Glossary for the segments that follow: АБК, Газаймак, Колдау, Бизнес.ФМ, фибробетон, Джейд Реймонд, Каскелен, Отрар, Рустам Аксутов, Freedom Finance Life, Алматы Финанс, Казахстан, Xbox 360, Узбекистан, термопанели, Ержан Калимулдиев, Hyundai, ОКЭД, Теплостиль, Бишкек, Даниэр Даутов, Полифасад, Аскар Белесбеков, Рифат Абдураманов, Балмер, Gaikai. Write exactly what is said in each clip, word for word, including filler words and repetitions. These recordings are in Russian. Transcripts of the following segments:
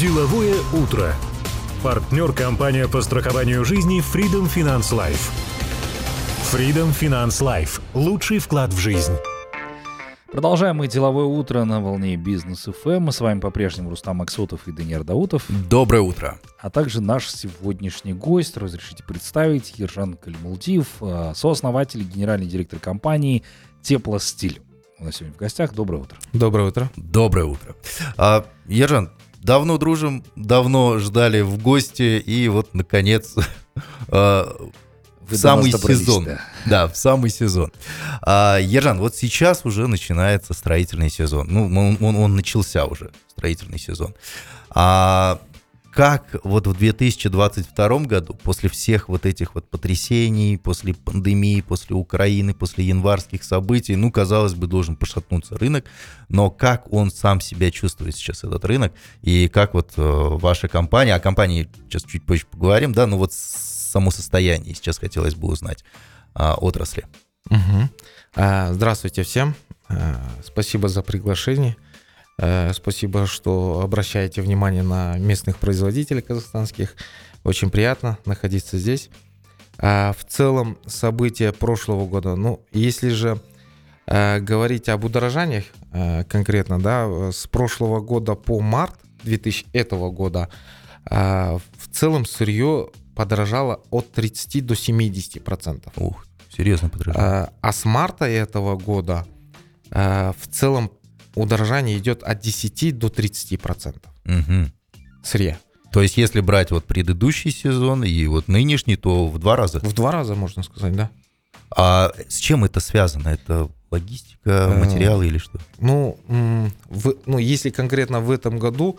Деловое утро. Партнер — компания по страхованию жизни Freedom Finance Life. Freedom Finance Life. Лучший вклад в жизнь. Продолжаем мы деловое утро на волне Бизнес.ФМ. Мы с вами по-прежнему Рустам Аксутов и Даниэр Даутов. Доброе утро. А также наш сегодняшний гость, разрешите представить, Ержан Калимулдиев, сооснователь и генеральный директор компании «Теплостиль». У нас сегодня в гостях. Доброе утро. Доброе утро. Доброе утро. А, Ержан, давно дружим, давно ждали в гости, и вот, наконец, в самый сезон. Да, в самый сезон. Ержан, вот сейчас уже начинается строительный сезон. Ну, он, он, он начался уже, строительный сезон. А как вот в две тысячи двадцать втором году, после всех вот этих вот потрясений, после пандемии, после Украины, после январских событий, ну, казалось бы, должен пошатнуться рынок, но как он сам себя чувствует сейчас, этот рынок, и как вот э, ваша компания, о компании сейчас чуть позже поговорим, да, но вот само состояние сейчас хотелось бы узнать э, отрасли. Угу. А, здравствуйте всем, а, спасибо за приглашение. Спасибо, что обращаете внимание на местных производителей казахстанских. Очень приятно находиться здесь. А в целом события прошлого года. Ну, если же а, говорить об удорожаниях а, конкретно, да, с прошлого года по март две тысячи этого года а, в целом сырье подорожало от тридцати до семидесяти процентов. Ух, серьезно подорожало. А, а с марта этого года а, в целом удорожание идет от десяти до тридцати процентов. Угу. Сырья. То есть, если брать вот предыдущий сезон и вот нынешний, то в два раза? В два раза, можно сказать, да. А с чем это связано? Это логистика, материалы э, или что? Ну, в, ну, если конкретно в этом году,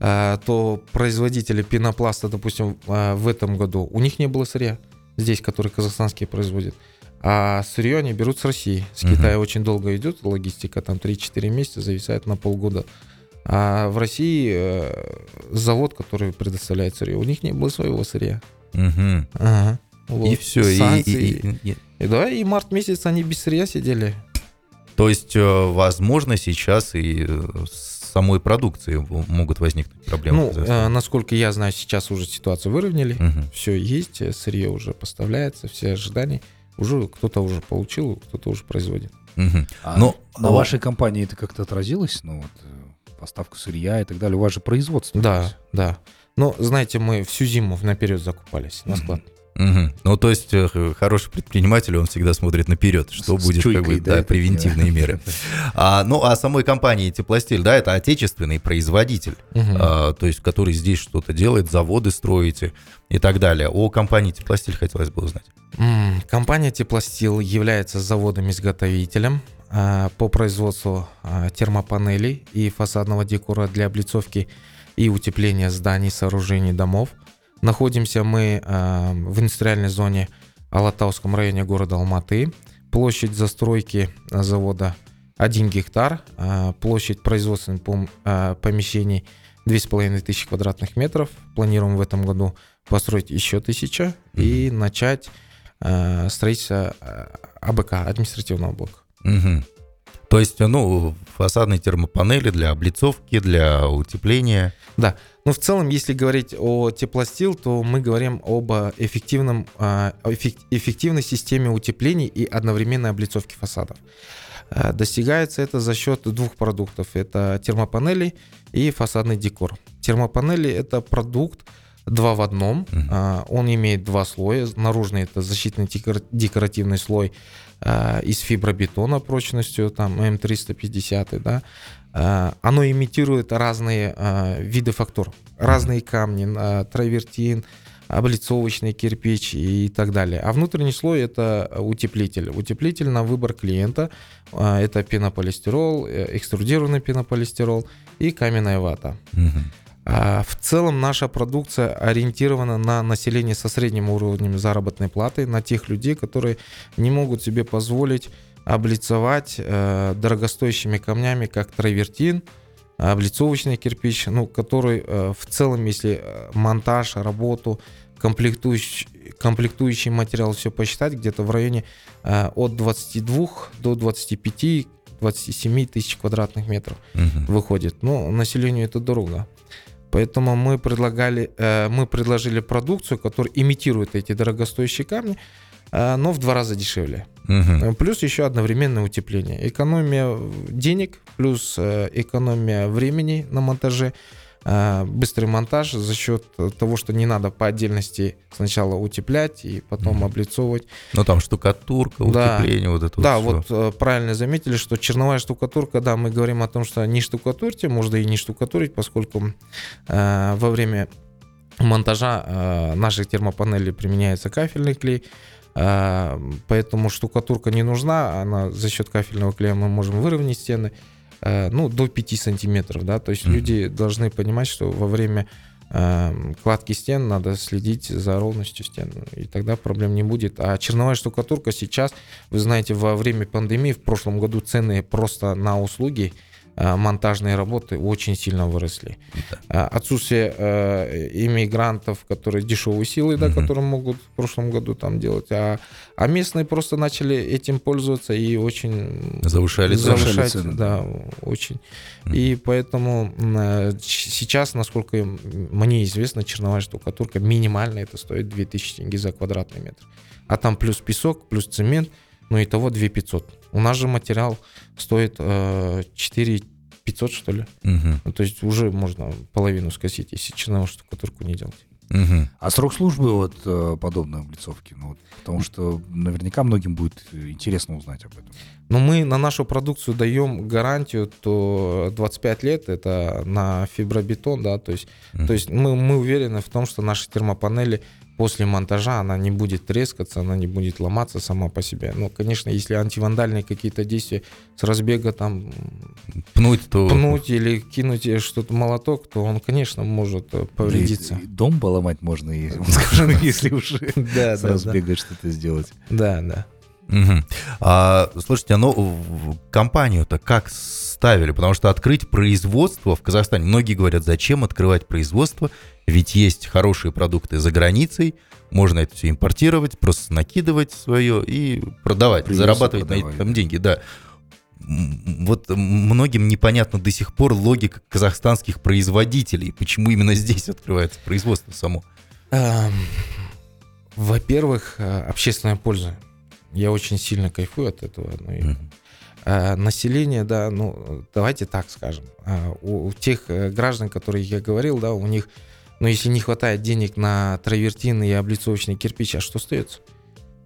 э, то производители пенопласта, допустим, э, в этом году, у них не было сырья здесь, которые казахстанские производят. А сырье они берут с России. С uh-huh. Китая очень долго идет логистика, там три-четыре месяца, зависает на полгода. А в России э, завод, который предоставляет сырье, у них не было своего сырья. Uh-huh. Ага. Вот. И все. И, и, и, и, и... И, да, и март месяц они без сырья сидели. То есть, возможно, сейчас и с самой продукцией могут возникнуть проблемы? Ну, э, насколько я знаю, сейчас уже ситуацию выровняли. Uh-huh. Все есть, сырье уже поставляется, все ожидания. Уже кто-то уже получил, кто-то уже производит. Угу. А но, на а... вашей компании это как-то отразилось? Ну вот, поставка сырья и так далее. У вас же производство. Да, есть. Да. Но, знаете, мы всю зиму наперед закупались на склад. Угу. Ну, то есть, хороший предприниматель, он всегда смотрит наперед, что с, будет, с чуйкой, как бы, да, да, превентивные меры. А, ну, а самой компании «Теплостиль», да, это отечественный производитель, угу. а, то есть, который здесь что-то делает, заводы строите и так далее. О компании «Теплостиль» хотелось бы узнать. М-м, компания «Теплостиль» является заводом-изготовителем а, по производству а, термопанелей и фасадного декора для облицовки и утепления зданий, сооружений, домов. Находимся мы э, в индустриальной зоне Алатауском районе города Алматы. Площадь застройки завода один гектар, э, площадь производственных пом- э, помещений две тысячи пятьсот квадратных метров. Планируем в этом году построить еще тысяча mm-hmm. и начать э, строительство АБК, административного блока. Mm-hmm. То есть, ну, фасадные термопанели для облицовки, для утепления. Да. Ну, в целом, если говорить о «Теплостиль», то мы говорим об эффективном, эффективной системе утепления и одновременной облицовки фасадов. Достигается это за счет двух продуктов. Это термопанели и фасадный декор. Термопанели – это продукт два в одном. Mm-hmm. Он имеет два слоя. Наружный – это защитный декоративный слой из фибробетона прочностью там эм триста пятьдесят, да. Оно имитирует разные а, виды фактур, разные камни, а, травертин, облицовочный кирпич и так далее. А внутренний слой — это утеплитель. Утеплитель на выбор клиента. А, это пенополистирол, экструдированный пенополистирол и каменная вата. Угу. А, в целом наша продукция ориентирована на население со средним уровнем заработной платы, на тех людей, которые не могут себе позволить облицовать э, дорогостоящими камнями, как травертин, облицовочный кирпич, ну, который э, в целом, если монтаж, работу, комплектующий, комплектующий материал, все посчитать, где-то в районе э, от двадцати двух до двадцати пяти - двадцати семи тысяч квадратных метров угу. выходит. Ну, населению это дорого. Поэтому мы предлагали, мы предложили продукцию, которая имитирует эти дорогостоящие камни, но в два раза дешевле. Угу. Плюс еще одновременное утепление. Экономия денег, плюс экономия времени на монтаже, быстрый монтаж за счет того, что не надо по отдельности сначала утеплять и потом угу. облицовывать. Ну там штукатурка, утепление, да, вот это да, вот все. Да, вот правильно заметили, что черновая штукатурка, да, мы говорим о том, что не штукатурьте, можно и не штукатурить, поскольку э, во время монтажа э, наших термопанелей применяется кафельный клей. Поэтому штукатурка не нужна, она за счет кафельного клея мы можем выровнять стены, ну, до пяти сантиметров, да, то есть mm-hmm. люди должны понимать, что во время э, кладки стен надо следить за ровностью стен, и тогда проблем не будет. А черновая штукатурка сейчас, вы знаете, во время пандемии, в прошлом году цены просто на услуги, монтажные работы очень сильно выросли. Да. Отсутствие э, иммигрантов, которые дешевые силы, да, угу. которые могут в прошлом году там делать, а, а местные просто начали этим пользоваться и очень завышали, завышали цены. Да, очень. Угу. И поэтому э, сейчас, насколько мне известно, черновая штукатурка минимально это стоит две тысячи тенге за квадратный метр. А там плюс песок, плюс цемент, ну, итого две тысячи пятьсот. У нас же материал стоит э, четыре тысячи пятьсот, что ли. Угу. Ну, то есть уже можно половину скосить, если черновую штукатурку не делать. Угу. А срок службы вот подобной облицовки? Ну, вот, потому что наверняка многим будет интересно узнать об этом. Но мы на нашу продукцию даем гарантию, то двадцать пять лет это на фибробетон, да, то есть, угу. то есть мы, мы уверены в том, что наши термопанели после монтажа она не будет трескаться, она не будет ломаться сама по себе. Но, конечно, если антивандальные какие-то действия с разбега там пнуть, то... пнуть или кинуть что-то молоток, то он, конечно, может повредиться. И дом поломать можно, если уж с разбега что-то сделать. Да, да. Угу. А, слушайте, ну компанию-то как ставили? Потому что открыть производство в Казахстане, многие говорят, зачем открывать производство, ведь есть хорошие продукты за границей, можно это все импортировать, просто накидывать свое и продавать, Привез, зарабатывать продавать. На этом деньги, да. Вот многим непонятна до сих пор логика казахстанских производителей, почему именно здесь открывается производство само. Во-первых, общественная польза. Я очень сильно кайфую от этого. Ну, и, mm-hmm. а, население, да, ну, давайте так скажем. А, у, у тех граждан, которые я говорил, да, у них, ну, если не хватает денег на травертин и облицовочный кирпич, а что остается?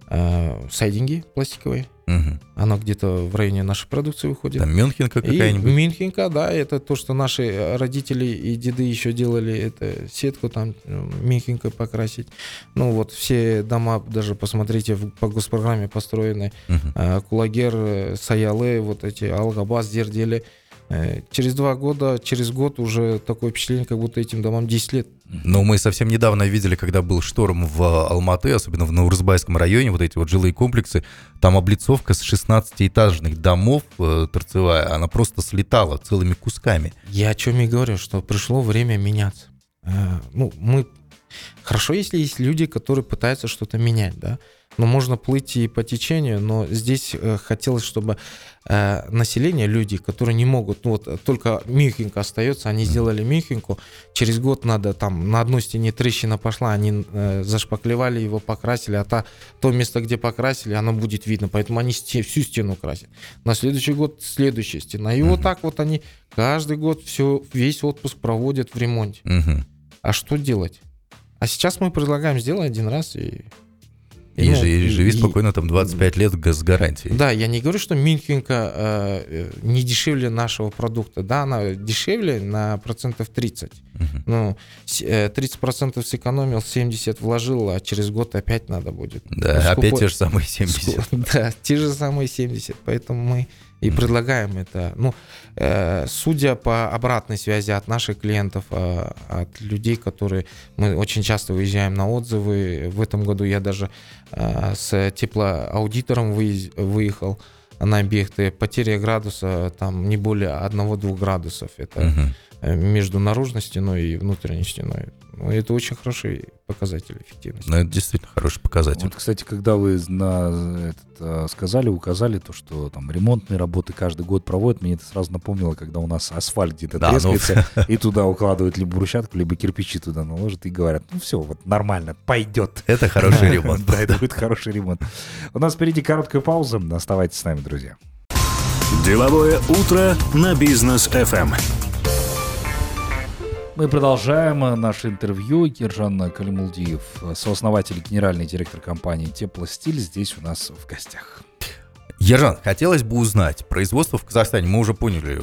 А, сайдинги пластиковые. Mm-hmm. Оно где-то в районе нашей продукции выходит. Там Мюнхенка какая-нибудь. И Мюнхенка, да, это то, что наши родители и деды еще делали, это сетку там Мюнхенкой покрасить. Ну вот все дома, даже посмотрите, по госпрограмме построены. Uh-huh. Кулагер, Саялы, вот эти Алгабас, Дердели. Через два года, через год уже такое впечатление, как будто этим домам десять лет. Но мы совсем недавно видели, когда был шторм в Алматы, особенно в Наурызбайском районе, вот эти вот жилые комплексы, там облицовка с шестнадцатиэтажных домов торцевая, она просто слетала целыми кусками. Я о чем и говорю, что пришло время меняться. Ну, мы... Хорошо, если есть люди, которые пытаются что-то менять, да? Но можно плыть и по течению, но здесь э, хотелось, чтобы э, население, люди, которые не могут, ну вот только Мюнхенка остается, они сделали Мюнхенку, через год надо там на одной стене трещина пошла, они э, зашпаклевали его, покрасили, а та, то место, где покрасили, оно будет видно, поэтому они сте- всю стену красят. На следующий год следующая стена. И uh-huh. вот так вот они каждый год все, весь отпуск проводят в ремонте. Uh-huh. А что делать? А сейчас мы предлагаем сделать один раз и... И, ну, живи, и живи спокойно там двадцать пять лет с гарантией. Да, я не говорю, что Мюнхенка э, не дешевле нашего продукта. Да, она дешевле на процентов тридцать. Uh-huh. Ну, тридцать процентов сэкономил, семьдесят процентов вложил, а через год опять надо будет. Да, скупо... опять те же самые семьдесят процентов. Скуп... Да, те же самые семьдесят процентов. Поэтому мы и uh-huh. предлагаем это. Ну, э, судя по обратной связи от наших клиентов, э, от людей, которые... Мы очень часто выезжаем на отзывы. В этом году я даже... с теплоаудитором выехал на объекты, потеря градуса там не более одного-двух градусов. Это между наружной стеной и внутренней стеной. Это очень хороший показатель эффективности. Ну, это действительно хороший показатель. Вот, кстати, когда вы на этот, сказали, указали то, что там ремонтные работы каждый год проводят, мне это сразу напомнило, когда у нас асфальт где-то да, трескается, ну... и туда укладывают либо брусчатку, либо кирпичи туда наложат и говорят, ну все, вот нормально, пойдет. Это хороший ремонт. Да, это будет хороший ремонт. У нас впереди короткая пауза. Оставайтесь с нами, друзья. Деловое утро на Бизнес.ФМ. Мы продолжаем наше интервью. Ержан Калимулдиев, сооснователь и генеральный директор компании «Теплостиль», здесь у нас в гостях. Ержан, хотелось бы узнать, производство в Казахстане, мы уже поняли,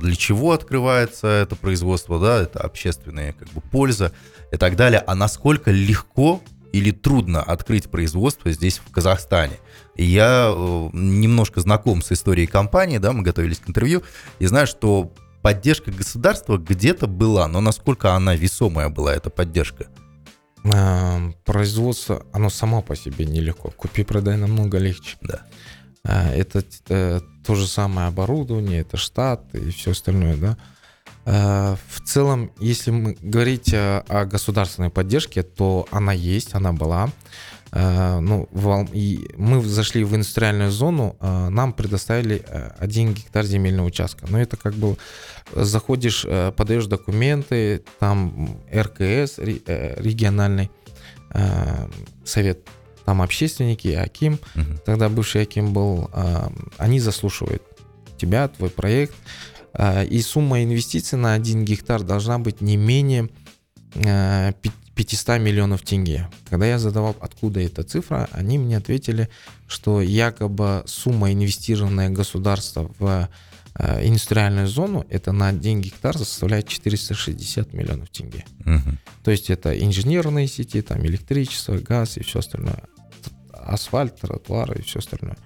для чего открывается это производство, да, это общественная как бы польза и так далее, а насколько легко или трудно открыть производство здесь, в Казахстане. И я немножко знаком с историей компании, да, мы готовились к интервью, и знаю, что... Поддержка государства где-то была, но насколько она весомая была, эта поддержка? Производство, оно само по себе нелегко. Купи-продай намного легче. Да. Это, это то же самое оборудование, это штат и все остальное. Да? В целом, если мы говорить о государственной поддержке, то она есть, она была. Ну, мы зашли в индустриальную зону, нам предоставили один гектар земельного участка. Но это как бы заходишь, подаешь документы, там эр ка эс, региональный совет, там общественники, аким, угу. Тогда бывший аким был, они заслушивают тебя, твой проект. И сумма инвестиций на один гектар должна быть не менее пятьсот миллионов тенге. Когда я задавал, откуда эта цифра, они мне ответили, что якобы сумма, инвестированная государством в э, индустриальную зону, это на один гектар составляет четыреста шестьдесят миллионов тенге. Угу. То есть это инженерные сети, там электричество, газ и все остальное. Асфальт, тротуары и все остальное.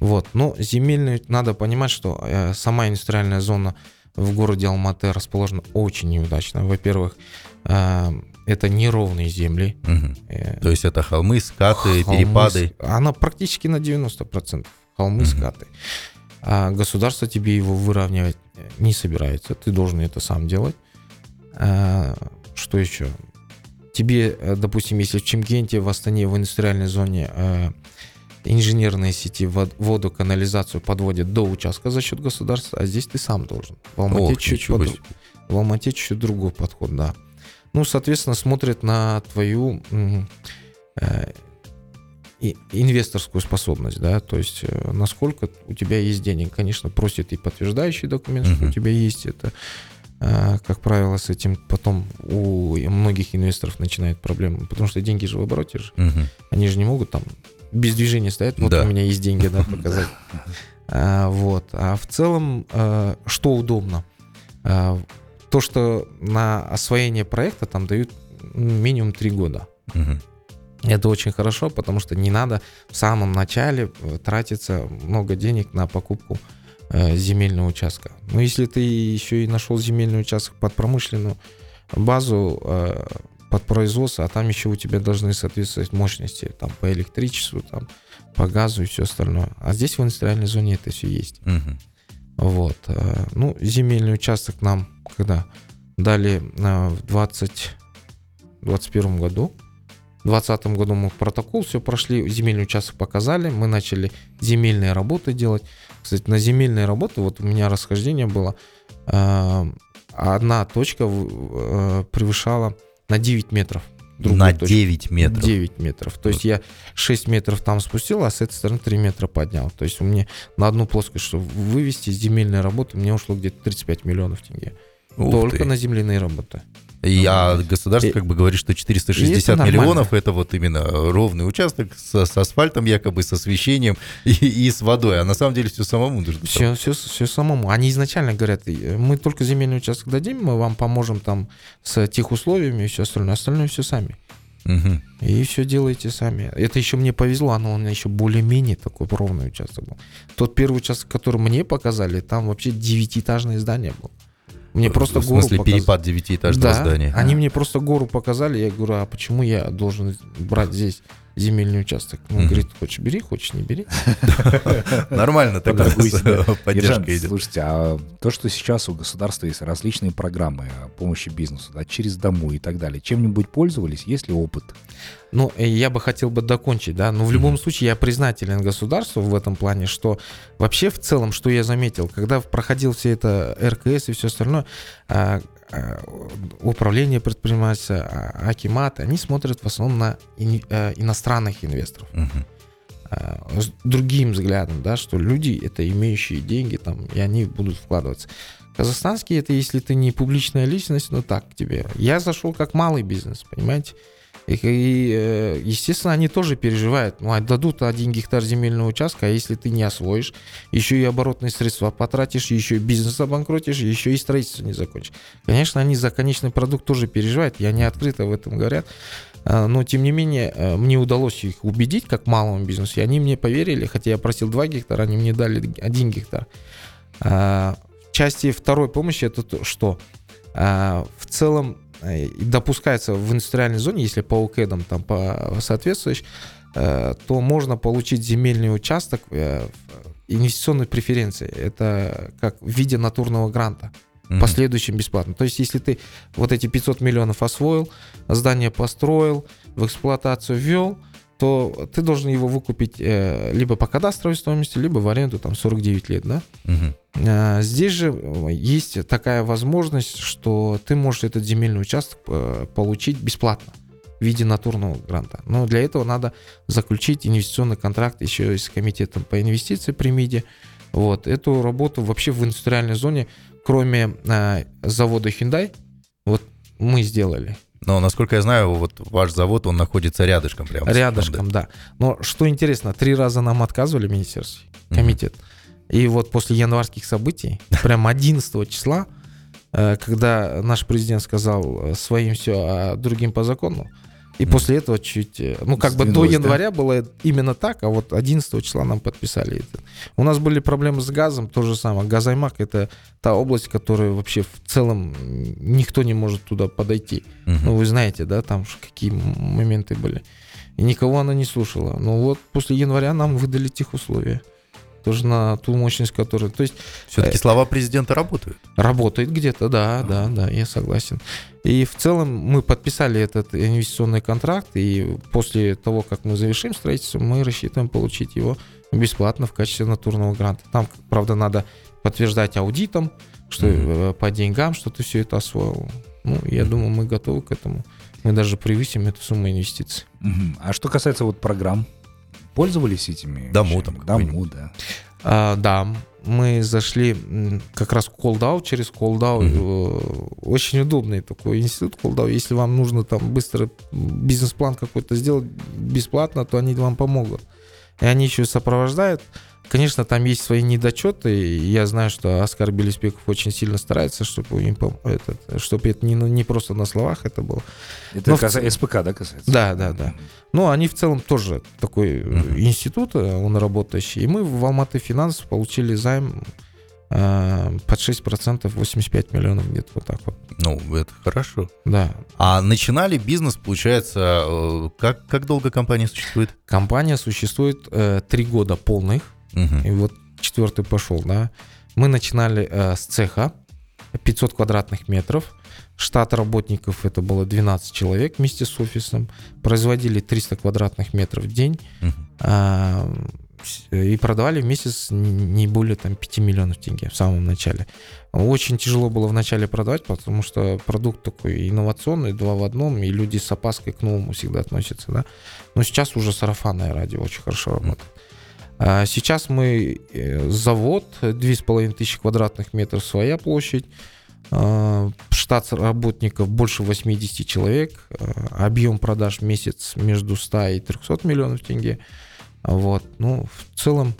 Вот. Но земельную, надо понимать, что э, сама индустриальная зона в городе Алматы расположена очень неудачно. Во-первых, э, это неровные земли. Угу. То есть это холмы, скаты, холмы, перепады. Она практически на девяносто процентов холмы, угу. скаты. А государство тебе его выравнивать не собирается. Ты должен это сам делать. А что еще? Тебе, допустим, если в Чимкенте, в Астане, в индустриальной зоне инженерные сети, воду, канализацию подводят до участка за счет государства, а здесь ты сам должен. В Алмате чуть-чуть под... другой подход, да. Ну, соответственно, смотрят на твою э, инвесторскую способность, да, то есть насколько у тебя есть денег. Конечно, просят и подтверждающий документ, uh-huh. что у тебя есть. Это, э, как правило, с этим потом у многих инвесторов начинают проблемы, потому что деньги же в обороте же. Uh-huh. Они же не могут там без движения стоять, вот да. у меня есть деньги, да, показать. А, вот. А в целом, э, что удобно? То, что на освоение проекта там дают минимум три года. Угу. Это очень хорошо, потому что не надо в самом начале тратиться много денег на покупку э, земельного участка. Но если ты еще и нашел земельный участок под промышленную базу, э, под производство, а там еще у тебя должны соответствовать мощности там, по электричеству, там, по газу и все остальное. А здесь в индустриальной зоне это все есть. Угу. Вот. Ну, земельный участок нам когда дали в двадцать двадцать первом году. В двадцатом году мы протокол все прошли, земельный участок показали, мы начали земельные работы делать. Кстати, на земельные работы вот у меня расхождение было. Одна точка превышала на девять метров. На точку. девять метров. девять метров. То вот. Есть я шесть метров там спустил, а с этой стороны три метра поднял. То есть у меня на одну плоскость, чтобы вывести земельные работы, мне ушло где-то тридцать пять миллионов тенге. Ух Только ты. На земляные работы. И, а государство и, как бы говорит, что четыреста шестьдесят миллионов это вот именно ровный участок с, с асфальтом якобы, с освещением и, и с водой. А на самом деле все самому нужно. Все, все, все самому. Они изначально говорят, мы только земельный участок дадим, мы вам поможем там с техусловиями и все остальное. Остальное все сами. Угу. И все делаете сами. Это еще мне повезло, оно у меня еще более-менее такой ровный участок был. Тот первый участок, который мне показали, там вообще девятиэтажное здание было. Мне просто в смысле гору перепад показ... девятиэтажного да, здания. Они а. мне просто гору показали, я говорю, а почему я должен брать здесь? земельный участок. Он говорит, хочешь бери, хочешь не бери. Нормально тогда поддержка идет. Слушайте, а то, что сейчас у государства есть различные программы помощи бизнесу, через домой и так далее, чем-нибудь пользовались, есть ли опыт? Ну, я бы хотел бы докончить, да, но в любом случае я признателен государству в этом плане, что вообще в целом, что я заметил, когда проходил все это эр ка эс и все остальное, управление предпринимательства, акиматы, они смотрят в основном на иностранных инвесторов. Угу. С другим взглядом, да, что люди это имеющие деньги, там, и они будут вкладываться. Казахстанские это если ты не публичная личность, но так к тебе. Я зашел как малый бизнес, понимаете? И, естественно, они тоже переживают. Ну, отдадут один гектар земельного участка, а если ты не освоишь, еще и оборотные средства потратишь, еще и бизнес обанкротишь, еще и строительство не закончишь. Конечно, они за конечный продукт тоже переживают, и они открыто в этом говорят. Но, тем не менее, мне удалось их убедить, как малому бизнесу, и они мне поверили, хотя я просил два гектара, они мне дали один гектар. В части второй помощи это то, что в целом допускается в индустриальной зоне, если по ОКЭДам там по соответствуешь, то можно получить земельный участок инвестиционной преференции. Это как в виде натурного гранта. Mm-hmm. Последующим бесплатно. То есть, если ты вот эти пятьсот миллионов освоил, здание построил, в эксплуатацию ввел, то ты должен его выкупить либо по кадастровой стоимости, либо в аренду там сорок девять лет, да? Угу. Здесь же есть такая возможность, что ты можешь этот земельный участок получить бесплатно в виде натурного гранта. Но для этого надо заключить инвестиционный контракт еще и с комитетом по инвестициям при МИДе. Вот. Эту работу вообще в индустриальной зоне, кроме завода Hyundai, вот мы сделали. Но, насколько я знаю, вот ваш завод, он находится рядышком. Прямо рядышком, да. Но что интересно, три раза нам отказывали министерство, комитет. Mm-hmm. И вот после январских событий, прям одиннадцатого числа, когда наш президент сказал своим все, а другим по закону, и mm-hmm. после этого чуть... Ну, как Сдвинулось, бы до января да? было именно так, а вот одиннадцатого числа нам подписали это. У нас были проблемы с газом, то же самое. Газаймак — это та область, которая вообще в целом никто не может туда подойти. Mm-hmm. Ну, вы знаете, да, там какие моменты были. И никого она не слушала. Ну, вот после января нам выдали техусловия. Тоже на ту мощность, которая... То есть, все-таки слова президента работают. Работает где-то, да, а. да, да, я согласен. И в целом мы подписали этот инвестиционный контракт, и после того, как мы завершим строительство, мы рассчитываем получить его бесплатно в качестве натурного гранта. Там, правда, надо подтверждать аудитом, что mm-hmm. по деньгам, что ты все это освоил. Ну, я mm-hmm. думаю, мы готовы к этому. Мы даже превысим эту сумму инвестиций. Mm-hmm. А что касается вот программ? Пользовались этими? Дому там. Дому, да. А, да, мы зашли как раз в колдау, через колдау. Mm-hmm. Очень удобный такой институт колдау. Если вам нужно там быстро бизнес-план какой-то сделать бесплатно, то они вам помогут. И они еще сопровождают. Конечно, там есть свои недочеты. Я знаю, что Аскар Белесбеков очень сильно старается, чтобы, им, этот, чтобы это не, не просто на словах это было. Это касается, в... эс пэ ка, да, касается? Да, да, да. Но они в целом тоже такой uh-huh. институт, он работающий. И мы в Алматы Финанс получили займ э, под шесть процентов, восемьдесят пять миллионов где-то вот так вот. Ну, это хорошо. Да. А начинали бизнес, получается, как, как долго компания существует? Компания существует э, три года полных. Uh-huh. И вот четвертый пошел, да. Мы начинали э, с цеха, пятьсот квадратных метров. Штат работников это было двенадцать человек вместе с офисом. Производили триста квадратных метров в день. Uh-huh. э, и продавали в месяц не более там, пять миллионов тенге в самом начале. Очень тяжело было вначале продавать, потому что продукт такой инновационный, два в одном, и люди с опаской к новому всегда относятся, да. Но сейчас уже сарафанное радио очень хорошо работает. Uh-huh. Сейчас мы завод, две тысячи пятьсот квадратных метров своя площадь, штат работников больше восемьдесят человек, объем продаж в месяц между сто и триста миллионов тенге. Вот. Ну, в целом...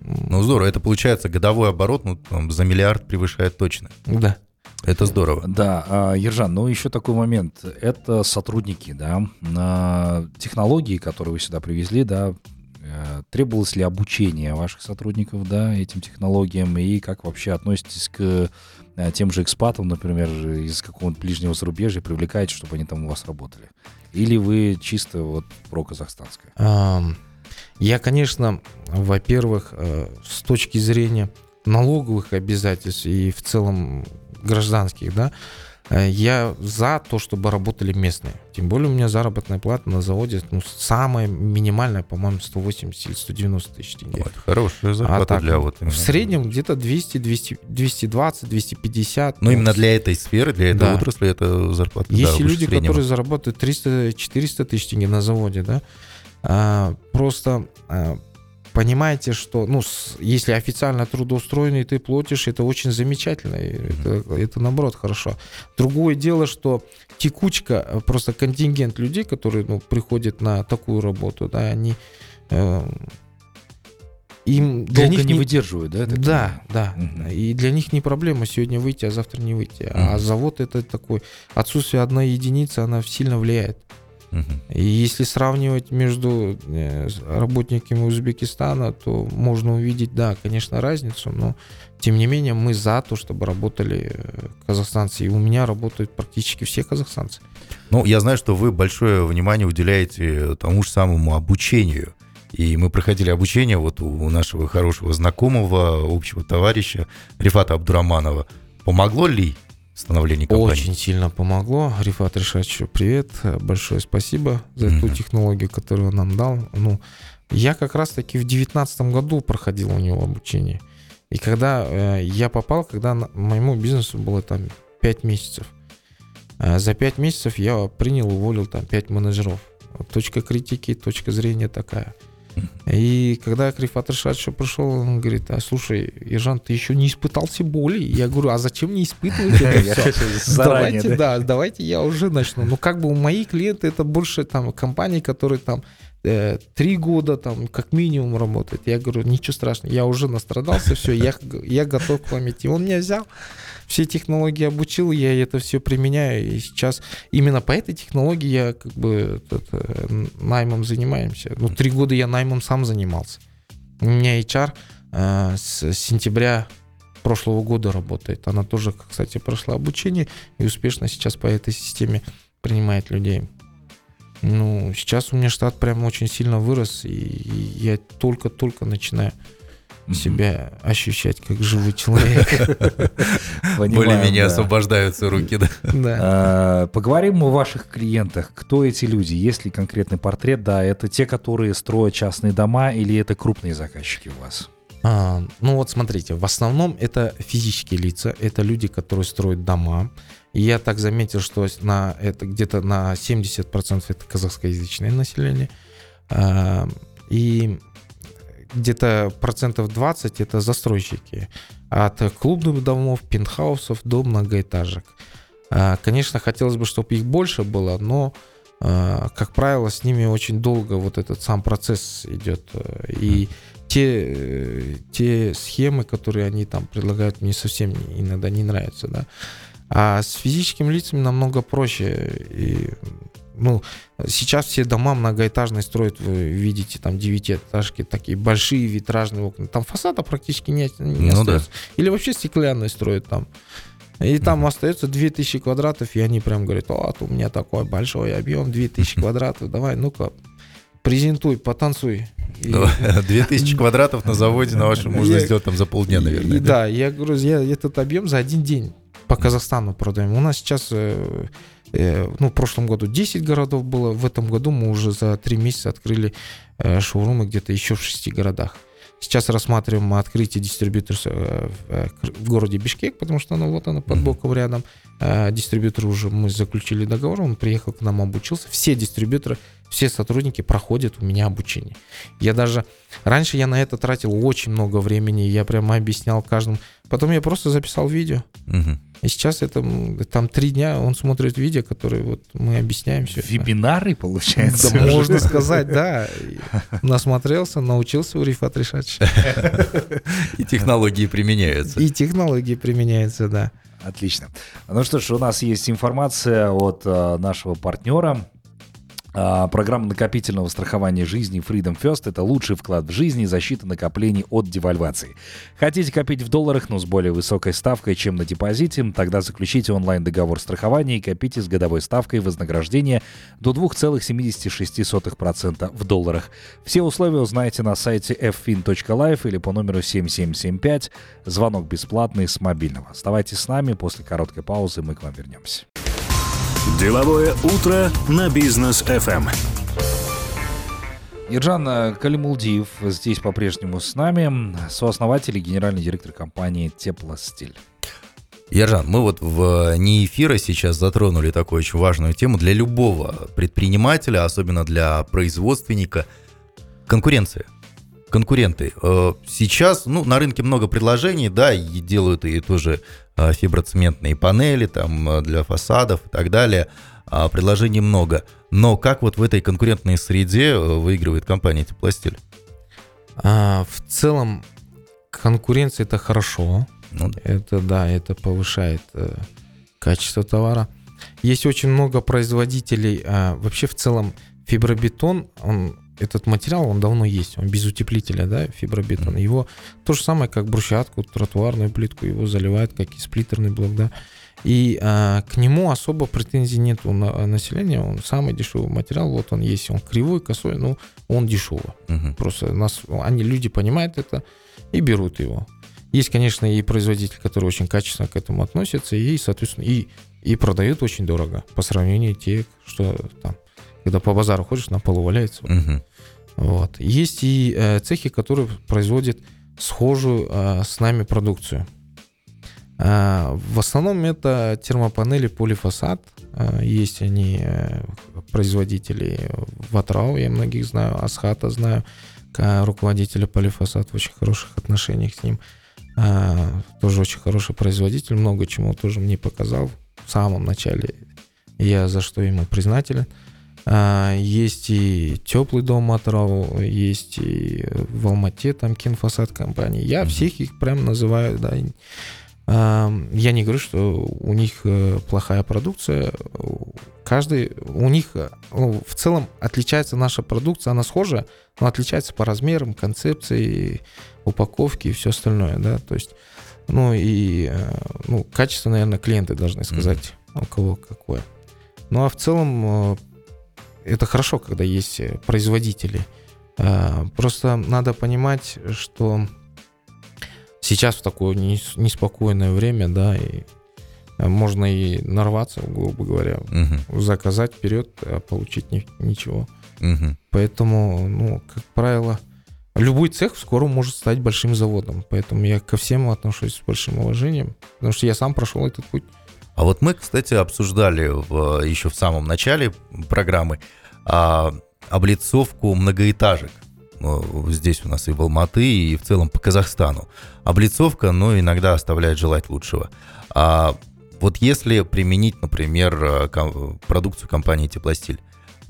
Ну, здорово, это получается годовой оборот, ну, там, за миллиард превышает точно. Да. Это здорово. Да, Ержан, ну еще такой момент. Это сотрудники, да, технологии, которые вы сюда привезли, да, требовалось ли обучение ваших сотрудников, да, этим технологиям, и как вообще относитесь к тем же экспатам, например, из какого-нибудь ближнего зарубежья привлекаете, чтобы они там у вас работали? Или вы чисто вот про казахстанское? Я, конечно, во-первых, с точки зрения налоговых обязательств и в целом гражданских, да, я за то, чтобы работали местные. Тем более у меня заработная плата на заводе, ну, самая минимальная, по-моему, сто восемьдесят или сто девяносто тысяч тенге. Вот, хорошая зарплата а так, для вот... В среднем где-то двести, двести, двести двадцать, двести пятьдесят. Но ну, именно для этой сферы, для этой да. отрасли это зарплата. Есть да, люди, которые зарабатывают триста-четыреста тысяч тенге на заводе, да, а, просто... А, понимаете, что, ну, с, если официально трудоустроенный ты платишь, это очень замечательно, это, это наоборот хорошо. Другое дело, что текучка, просто контингент людей, которые, ну, приходят на такую работу, да, они э, им долго не, не выдерживают, да? Да, да. Угу. И для них не проблема сегодня выйти, а завтра не выйти. Угу. А завод это такой, отсутствие одной единицы, она сильно влияет. И если сравнивать между работниками Узбекистана, то можно увидеть, да, конечно, разницу, но тем не менее мы за то, чтобы работали казахстанцы. И у меня работают практически все казахстанцы. Ну, я знаю, что вы большое внимание уделяете тому же самому обучению. И мы проходили обучение вот у нашего хорошего знакомого, общего товарища Рифата Абдураманова. Помогло ли становление компании? Очень сильно помогло. Рифат Ришатович, привет. Большое спасибо за mm-hmm. эту технологию, которую он нам дал. Ну, я как раз-таки в девятнадцатом году проходил у него обучение. И когда э, я попал, когда на, моему бизнесу было там пять месяцев. Э, за пять месяцев я принял, уволил там пять менеджеров. Точка критики, точка зрения такая. Mm-hmm. И когда Рифат Ришатович пришел, он говорит: а слушай, Ержан, ты еще не испытал все боли. Я говорю: а зачем не испытывать это все? Давайте, да, давайте я уже начну. Ну, как бы у моих клиентов это больше там компании, которые там три года там как минимум работают. Я говорю: ничего страшного, я уже настрадался, все, я, я готов к вам идти. Он меня взял, все технологии обучил, я это все применяю. И сейчас именно по этой технологии я как бы этот, наймом занимаемся. Ну, три года я наймом сам занимался. У меня эйч ар э, с сентября прошлого года работает. Она тоже, кстати, прошла обучение и успешно сейчас по этой системе принимает людей. Ну, сейчас у меня штат прям очень сильно вырос, и я только-только начинаю себя ощущать как живой человек. Более-менее освобождаются руки, да. Поговорим о ваших клиентах. Кто эти люди? Есть ли конкретный портрет? Да, это те, которые строят частные дома, или это крупные заказчики у вас? А, ну вот смотрите, в основном это физические лица, это люди, которые строят дома. И я так заметил, что на, это где-то на семьдесят процентов это казахскоязычное население, а, и где-то процентов двадцать это застройщики. От клубных домов, пентхаусов до многоэтажек. А, конечно, хотелось бы, чтобы их больше было, но... как правило, с ними очень долго вот этот сам процесс идет. И те, те схемы, которые они там предлагают, мне совсем иногда не нравятся. Да? А с физическими лицами намного проще. И, ну, сейчас все дома многоэтажные строят, вы видите, там девятиэтажки, такие большие витражные окна. Там фасада практически не, не ну остается. Да. Или вообще стеклянные строят там. И там mm-hmm. остается две тысячи квадратов, и они прям говорят: о, у меня такой большой объем, две тысячи квадратов, давай, ну-ка, презентуй, потанцуй. две тысячи квадратов на заводе на вашем можно сделать там за полдня, наверное. Да, я говорю, я этот объем за один день по Казахстану продаем. У нас сейчас, ну, в прошлом году десять городов было, в этом году мы уже за три месяца открыли шоурумы где-то еще в шести городах. Сейчас рассматриваем открытие дистрибьютора в городе Бишкек, потому что, ну, вот она под боком рядом. Дистрибьютор уже мы заключили договор, он приехал к нам, обучился. Все дистрибьюторы, все сотрудники проходят у меня обучение. Я даже... Раньше я на это тратил очень много времени, я прямо объяснял каждому. Потом я просто записал видео. Угу. И сейчас это там три дня он смотрит видео, которые вот мы объясняем все. Вебинары, это. Получается. Да, можно сказать, да. Насмотрелся, научился у Рифата Ришатовича. И технологии применяются. И технологии применяются, да. Отлично. Ну что ж, у нас есть информация от нашего партнера Программа накопительного страхования жизни Freedom First – это лучший вклад в жизнь и защита накоплений от девальвации. Хотите копить в долларах, но с более высокой ставкой, чем на депозите? Тогда заключите онлайн-договор страхования и копите с годовой ставкой вознаграждения до два целых семьдесят шесть сотых процента в долларах. Все условия узнаете на сайте эф фин точка лайф или по номеру семь семь семь пять. Звонок бесплатный с мобильного. Оставайтесь с нами, после короткой паузы мы к вам вернемся. Деловое утро на Бизнес.ФМ. Ержан Калимулдиев здесь по-прежнему с нами, сооснователь и генеральный директор компании «Теплостиль». Ержан, мы вот вне эфира сейчас затронули такую очень важную тему для любого предпринимателя, особенно для производственника. Конкуренция. Конкуренты. Сейчас, ну, на рынке много предложений, да, и делают и тоже фиброцементные панели там для фасадов и так далее. Предложений много. Но как вот в этой конкурентной среде выигрывает компания «Теплостиль»? А, в целом конкуренция – это хорошо. Ну, да. Это, да, это повышает э, качество товара. Есть очень много производителей. Э, вообще в целом фибробетон, он... Этот материал, он давно есть, он без утеплителя, да, фибробетон. Mm-hmm. Его то же самое, как брусчатку, тротуарную плитку, его заливают, как и сплиттерный блок, да. И а, к нему особо претензий нет у населения, он самый дешевый материал, вот он есть, он кривой, косой, но он дешевый. Mm-hmm. Просто нас, они, люди понимают это и берут его. Есть, конечно, и производители, которые очень качественно к этому относятся, и, соответственно, и, и продают очень дорого по сравнению с тем, что там. Когда по базару ходишь, на полу валяется. Uh-huh. Вот. Есть и э, цехи, которые производят схожую э, с нами продукцию. Э, в основном это термопанели Полифасад. Э, есть они э, производители в Отраре, я многих знаю, Асхата знаю, руководителя Полифасад, в очень хороших отношениях с ним. Э, тоже очень хороший производитель, много чему тоже мне показал в самом начале. Я за что ему признателен. Есть и теплый дом Отрар, есть и в Алмате там Кинфасад компании. Я всех их прям называю, да. Я не говорю, что у них плохая продукция. Каждый у них, ну, в целом отличается наша продукция, она схожа, но отличается по размерам, концепции, упаковке и все остальное, да. То есть, ну и ну, качество, наверное, клиенты должны сказать, у кого какое. Ну а в целом это хорошо, когда есть производители. Просто надо понимать, что сейчас в такое неспокойное время, да, и можно и нарваться, грубо говоря, угу. заказать вперед, а получить ни- ничего. Угу. Поэтому, ну, как правило, любой цех скоро может стать большим заводом. Поэтому я ко всему отношусь с большим уважением, потому что я сам прошел этот путь. А вот мы, кстати, обсуждали в, еще в самом начале программы а, облицовку многоэтажек. Ну, здесь у нас и в Алматы, и в целом по Казахстану. Облицовка, ну, иногда оставляет желать лучшего. А, вот если применить, например, ком- продукцию компании «Теплостиль»,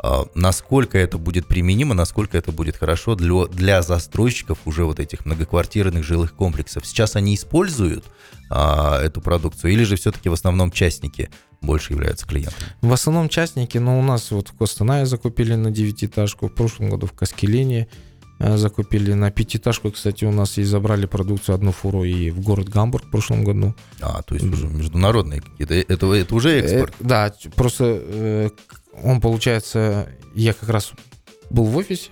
а, насколько это будет применимо, насколько это будет хорошо для, для застройщиков уже вот этих многоквартирных жилых комплексов? Сейчас они используют эту продукцию, или же все-таки в основном частники больше являются клиентами? В основном частники, но у нас вот в Костанае закупили на девятиэтажку, в прошлом году в Каскелене закупили на пятиэтажку, кстати, у нас и забрали продукцию одну фуру и в город Гамбург в прошлом году. А, то есть уже международные какие-то, это, это уже экспорт? Э, да, просто э, он, получается, я как раз был в офисе,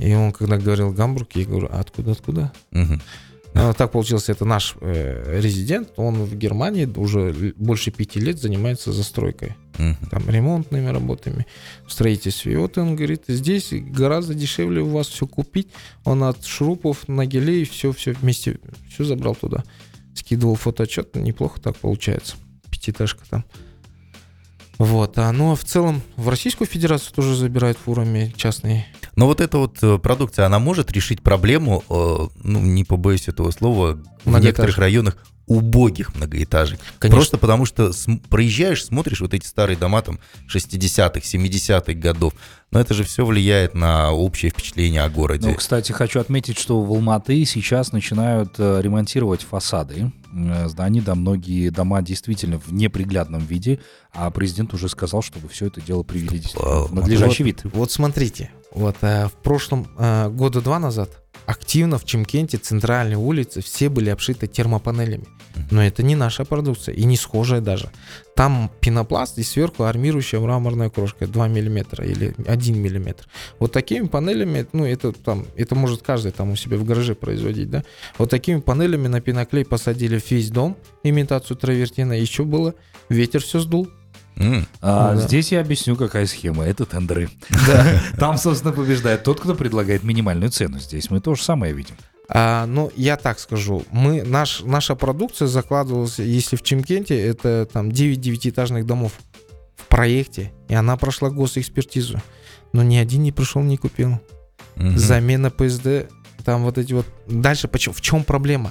и он когда говорил Гамбург, я говорю, а откуда-откуда? Угу. Да. Так получилось, это наш э, резидент, он в Германии уже больше пяти лет занимается застройкой, uh-huh. там ремонтными работами, в строительстве. И вот он говорит, здесь гораздо дешевле у вас все купить. Он от шурупов, нагелей, все-все вместе, все забрал туда. Скидывал фотоотчет, неплохо так получается, пятиэтажка там. Вот, а, ну а в целом в Российскую Федерацию тоже забирают фурами частные. Но вот эта вот продукция, она может решить проблему, э, ну не побоюсь этого слова, в некоторых районах убогих многоэтажек. Конечно. Просто потому что проезжаешь, смотришь вот эти старые дома там шестидесятых, семидесятых годов. Но это же все влияет на общее впечатление о городе. Ну, кстати, хочу отметить, что в Алматы сейчас начинают ремонтировать фасады зданий, да, многие дома действительно в неприглядном виде, а президент уже сказал, чтобы все это дело привели в надлежащий вид. Вот, вот смотрите, вот э, в прошлом э, года два назад активно в Чимкенте центральные улицы все были обшиты термопанелями. Но это не наша продукция и не схожая даже. Там пенопласт и сверху армирующая мраморная крошка два миллиметра или один миллиметр. Вот такими панелями, ну это там, это может каждый там у себя в гараже производить, да? Вот такими панелями на пеноклей посадили весь дом, имитацию травертина, еще было, ветер все сдул. Mm. А, ну, здесь да. Я объясню, какая схема. Это тендеры. Там, собственно, побеждает тот, кто предлагает минимальную цену. Здесь мы то же самое видим. А, ну, я так скажу, мы, наш, наша продукция закладывалась, если в Чимкенте, это там девять девятиэтажных домов в проекте, и она прошла госэкспертизу. Но ни один не пришел, не купил. Mm-hmm. Замена ПСД, там вот эти вот... Дальше почему? В чем проблема?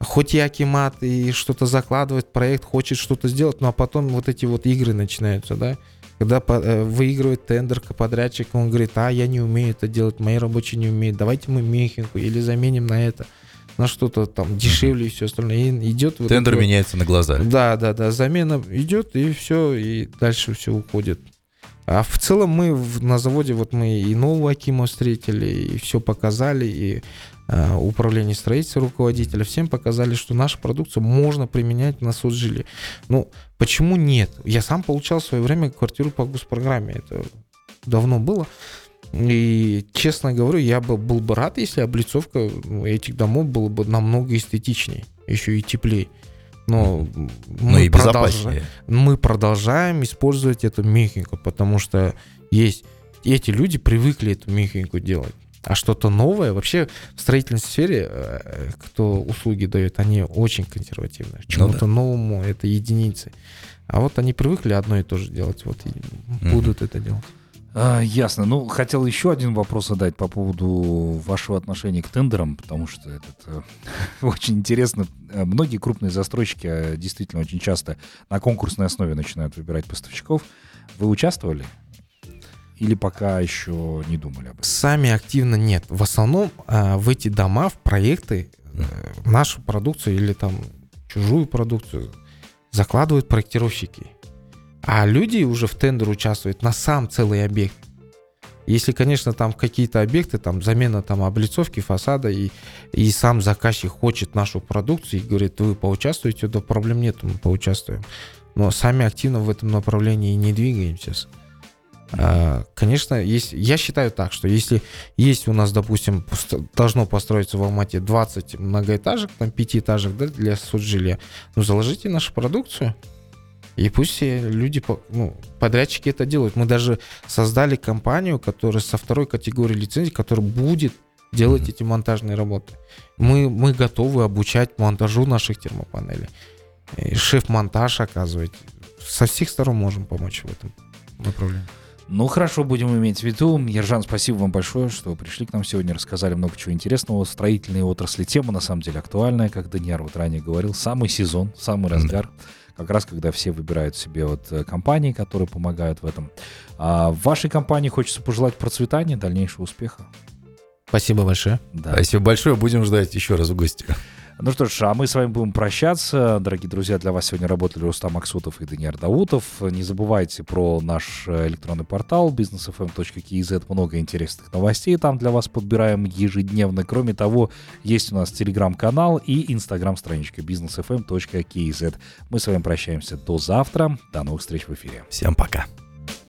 Хоть и акимат, и что-то закладывает, проект хочет что-то сделать, ну а потом вот эти вот игры начинаются, да? Когда выигрывает тендер подрядчик, он говорит, а я не умею это делать, мои рабочие не умеют, давайте мы мехинку или заменим на это, на что-то там дешевле и все остальное. И идет вот тендер вот, меняется на глаза. Да, да, да, замена идет и все, и дальше все уходит. А в целом мы на заводе, вот мы и нового акима встретили, и все показали, и а, управление строительства руководителя, всем показали, что нашу продукцию можно применять на соцжилье. Ну, почему нет? Я сам получал в свое время квартиру по госпрограмме, это давно было. И, честно говорю, я бы был бы рад, если облицовка этих домов была бы намного эстетичнее, еще и теплее. Но мы, продолж... мы продолжаем использовать эту мехинку, потому что есть эти люди привыкли эту мехинку делать. А что-то новое, вообще в строительной сфере, кто услуги дает, они очень консервативны. Чему-то ну, да. новому это единицы. А вот они привыкли одно и то же делать, вот и mm-hmm. будут это делать. А, ясно. Ну, хотел еще один вопрос задать по поводу вашего отношения к тендерам, потому что это э, очень интересно. Многие крупные застройщики э, действительно очень часто на конкурсной основе начинают выбирать поставщиков. Вы участвовали или пока еще не думали об этом? Сами активно нет. В основном э, в эти дома, в проекты э, нашу продукцию или там чужую продукцию закладывают проектировщики. А люди уже в тендер участвуют на сам целый объект. Если, конечно, там какие-то объекты, там замена там, облицовки, фасада, и, и сам заказчик хочет нашу продукцию и говорит, вы поучаствуете, да проблем нет, мы поучаствуем. Но сами активно в этом направлении не двигаемся. А, конечно, есть, я считаю так, что если есть у нас, допустим, должно построиться в Алмате двадцать многоэтажек, там пятиэтажек, да, для соцжилья, ну заложите нашу продукцию. И пусть люди, ну, подрядчики это делают. Мы даже создали компанию, которая со второй категории лицензии, которая будет делать mm-hmm. эти монтажные работы. Мы, мы готовы обучать монтажу наших термопанелей. И шеф-монтаж оказывать. Со всех сторон можем помочь в этом направлении. Ну, хорошо, будем иметь в виду. Ержан, спасибо вам большое, что пришли к нам сегодня, рассказали много чего интересного. Строительные отрасли тема, на самом деле, актуальная, как Даниэр вот ранее говорил. Самый сезон, самый mm-hmm. разгар. Как раз, когда все выбирают себе вот компании, которые помогают в этом. А вашей компании хочется пожелать процветания, дальнейшего успеха. Спасибо большое. Да. Спасибо большое. Будем ждать еще раз в гости. Ну что ж, а мы с вами будем прощаться. Дорогие друзья, для вас сегодня работали Рустам Аксутов и Даниэр Даутов. Не забывайте про наш электронный портал бизнес эф эм точка кей зет. Много интересных новостей там для вас подбираем ежедневно. Кроме того, есть у нас телеграм-канал и инстаграм-страничка бизнес эф эм точка кей зет. Мы с вами прощаемся до завтра. До новых встреч в эфире. Всем пока.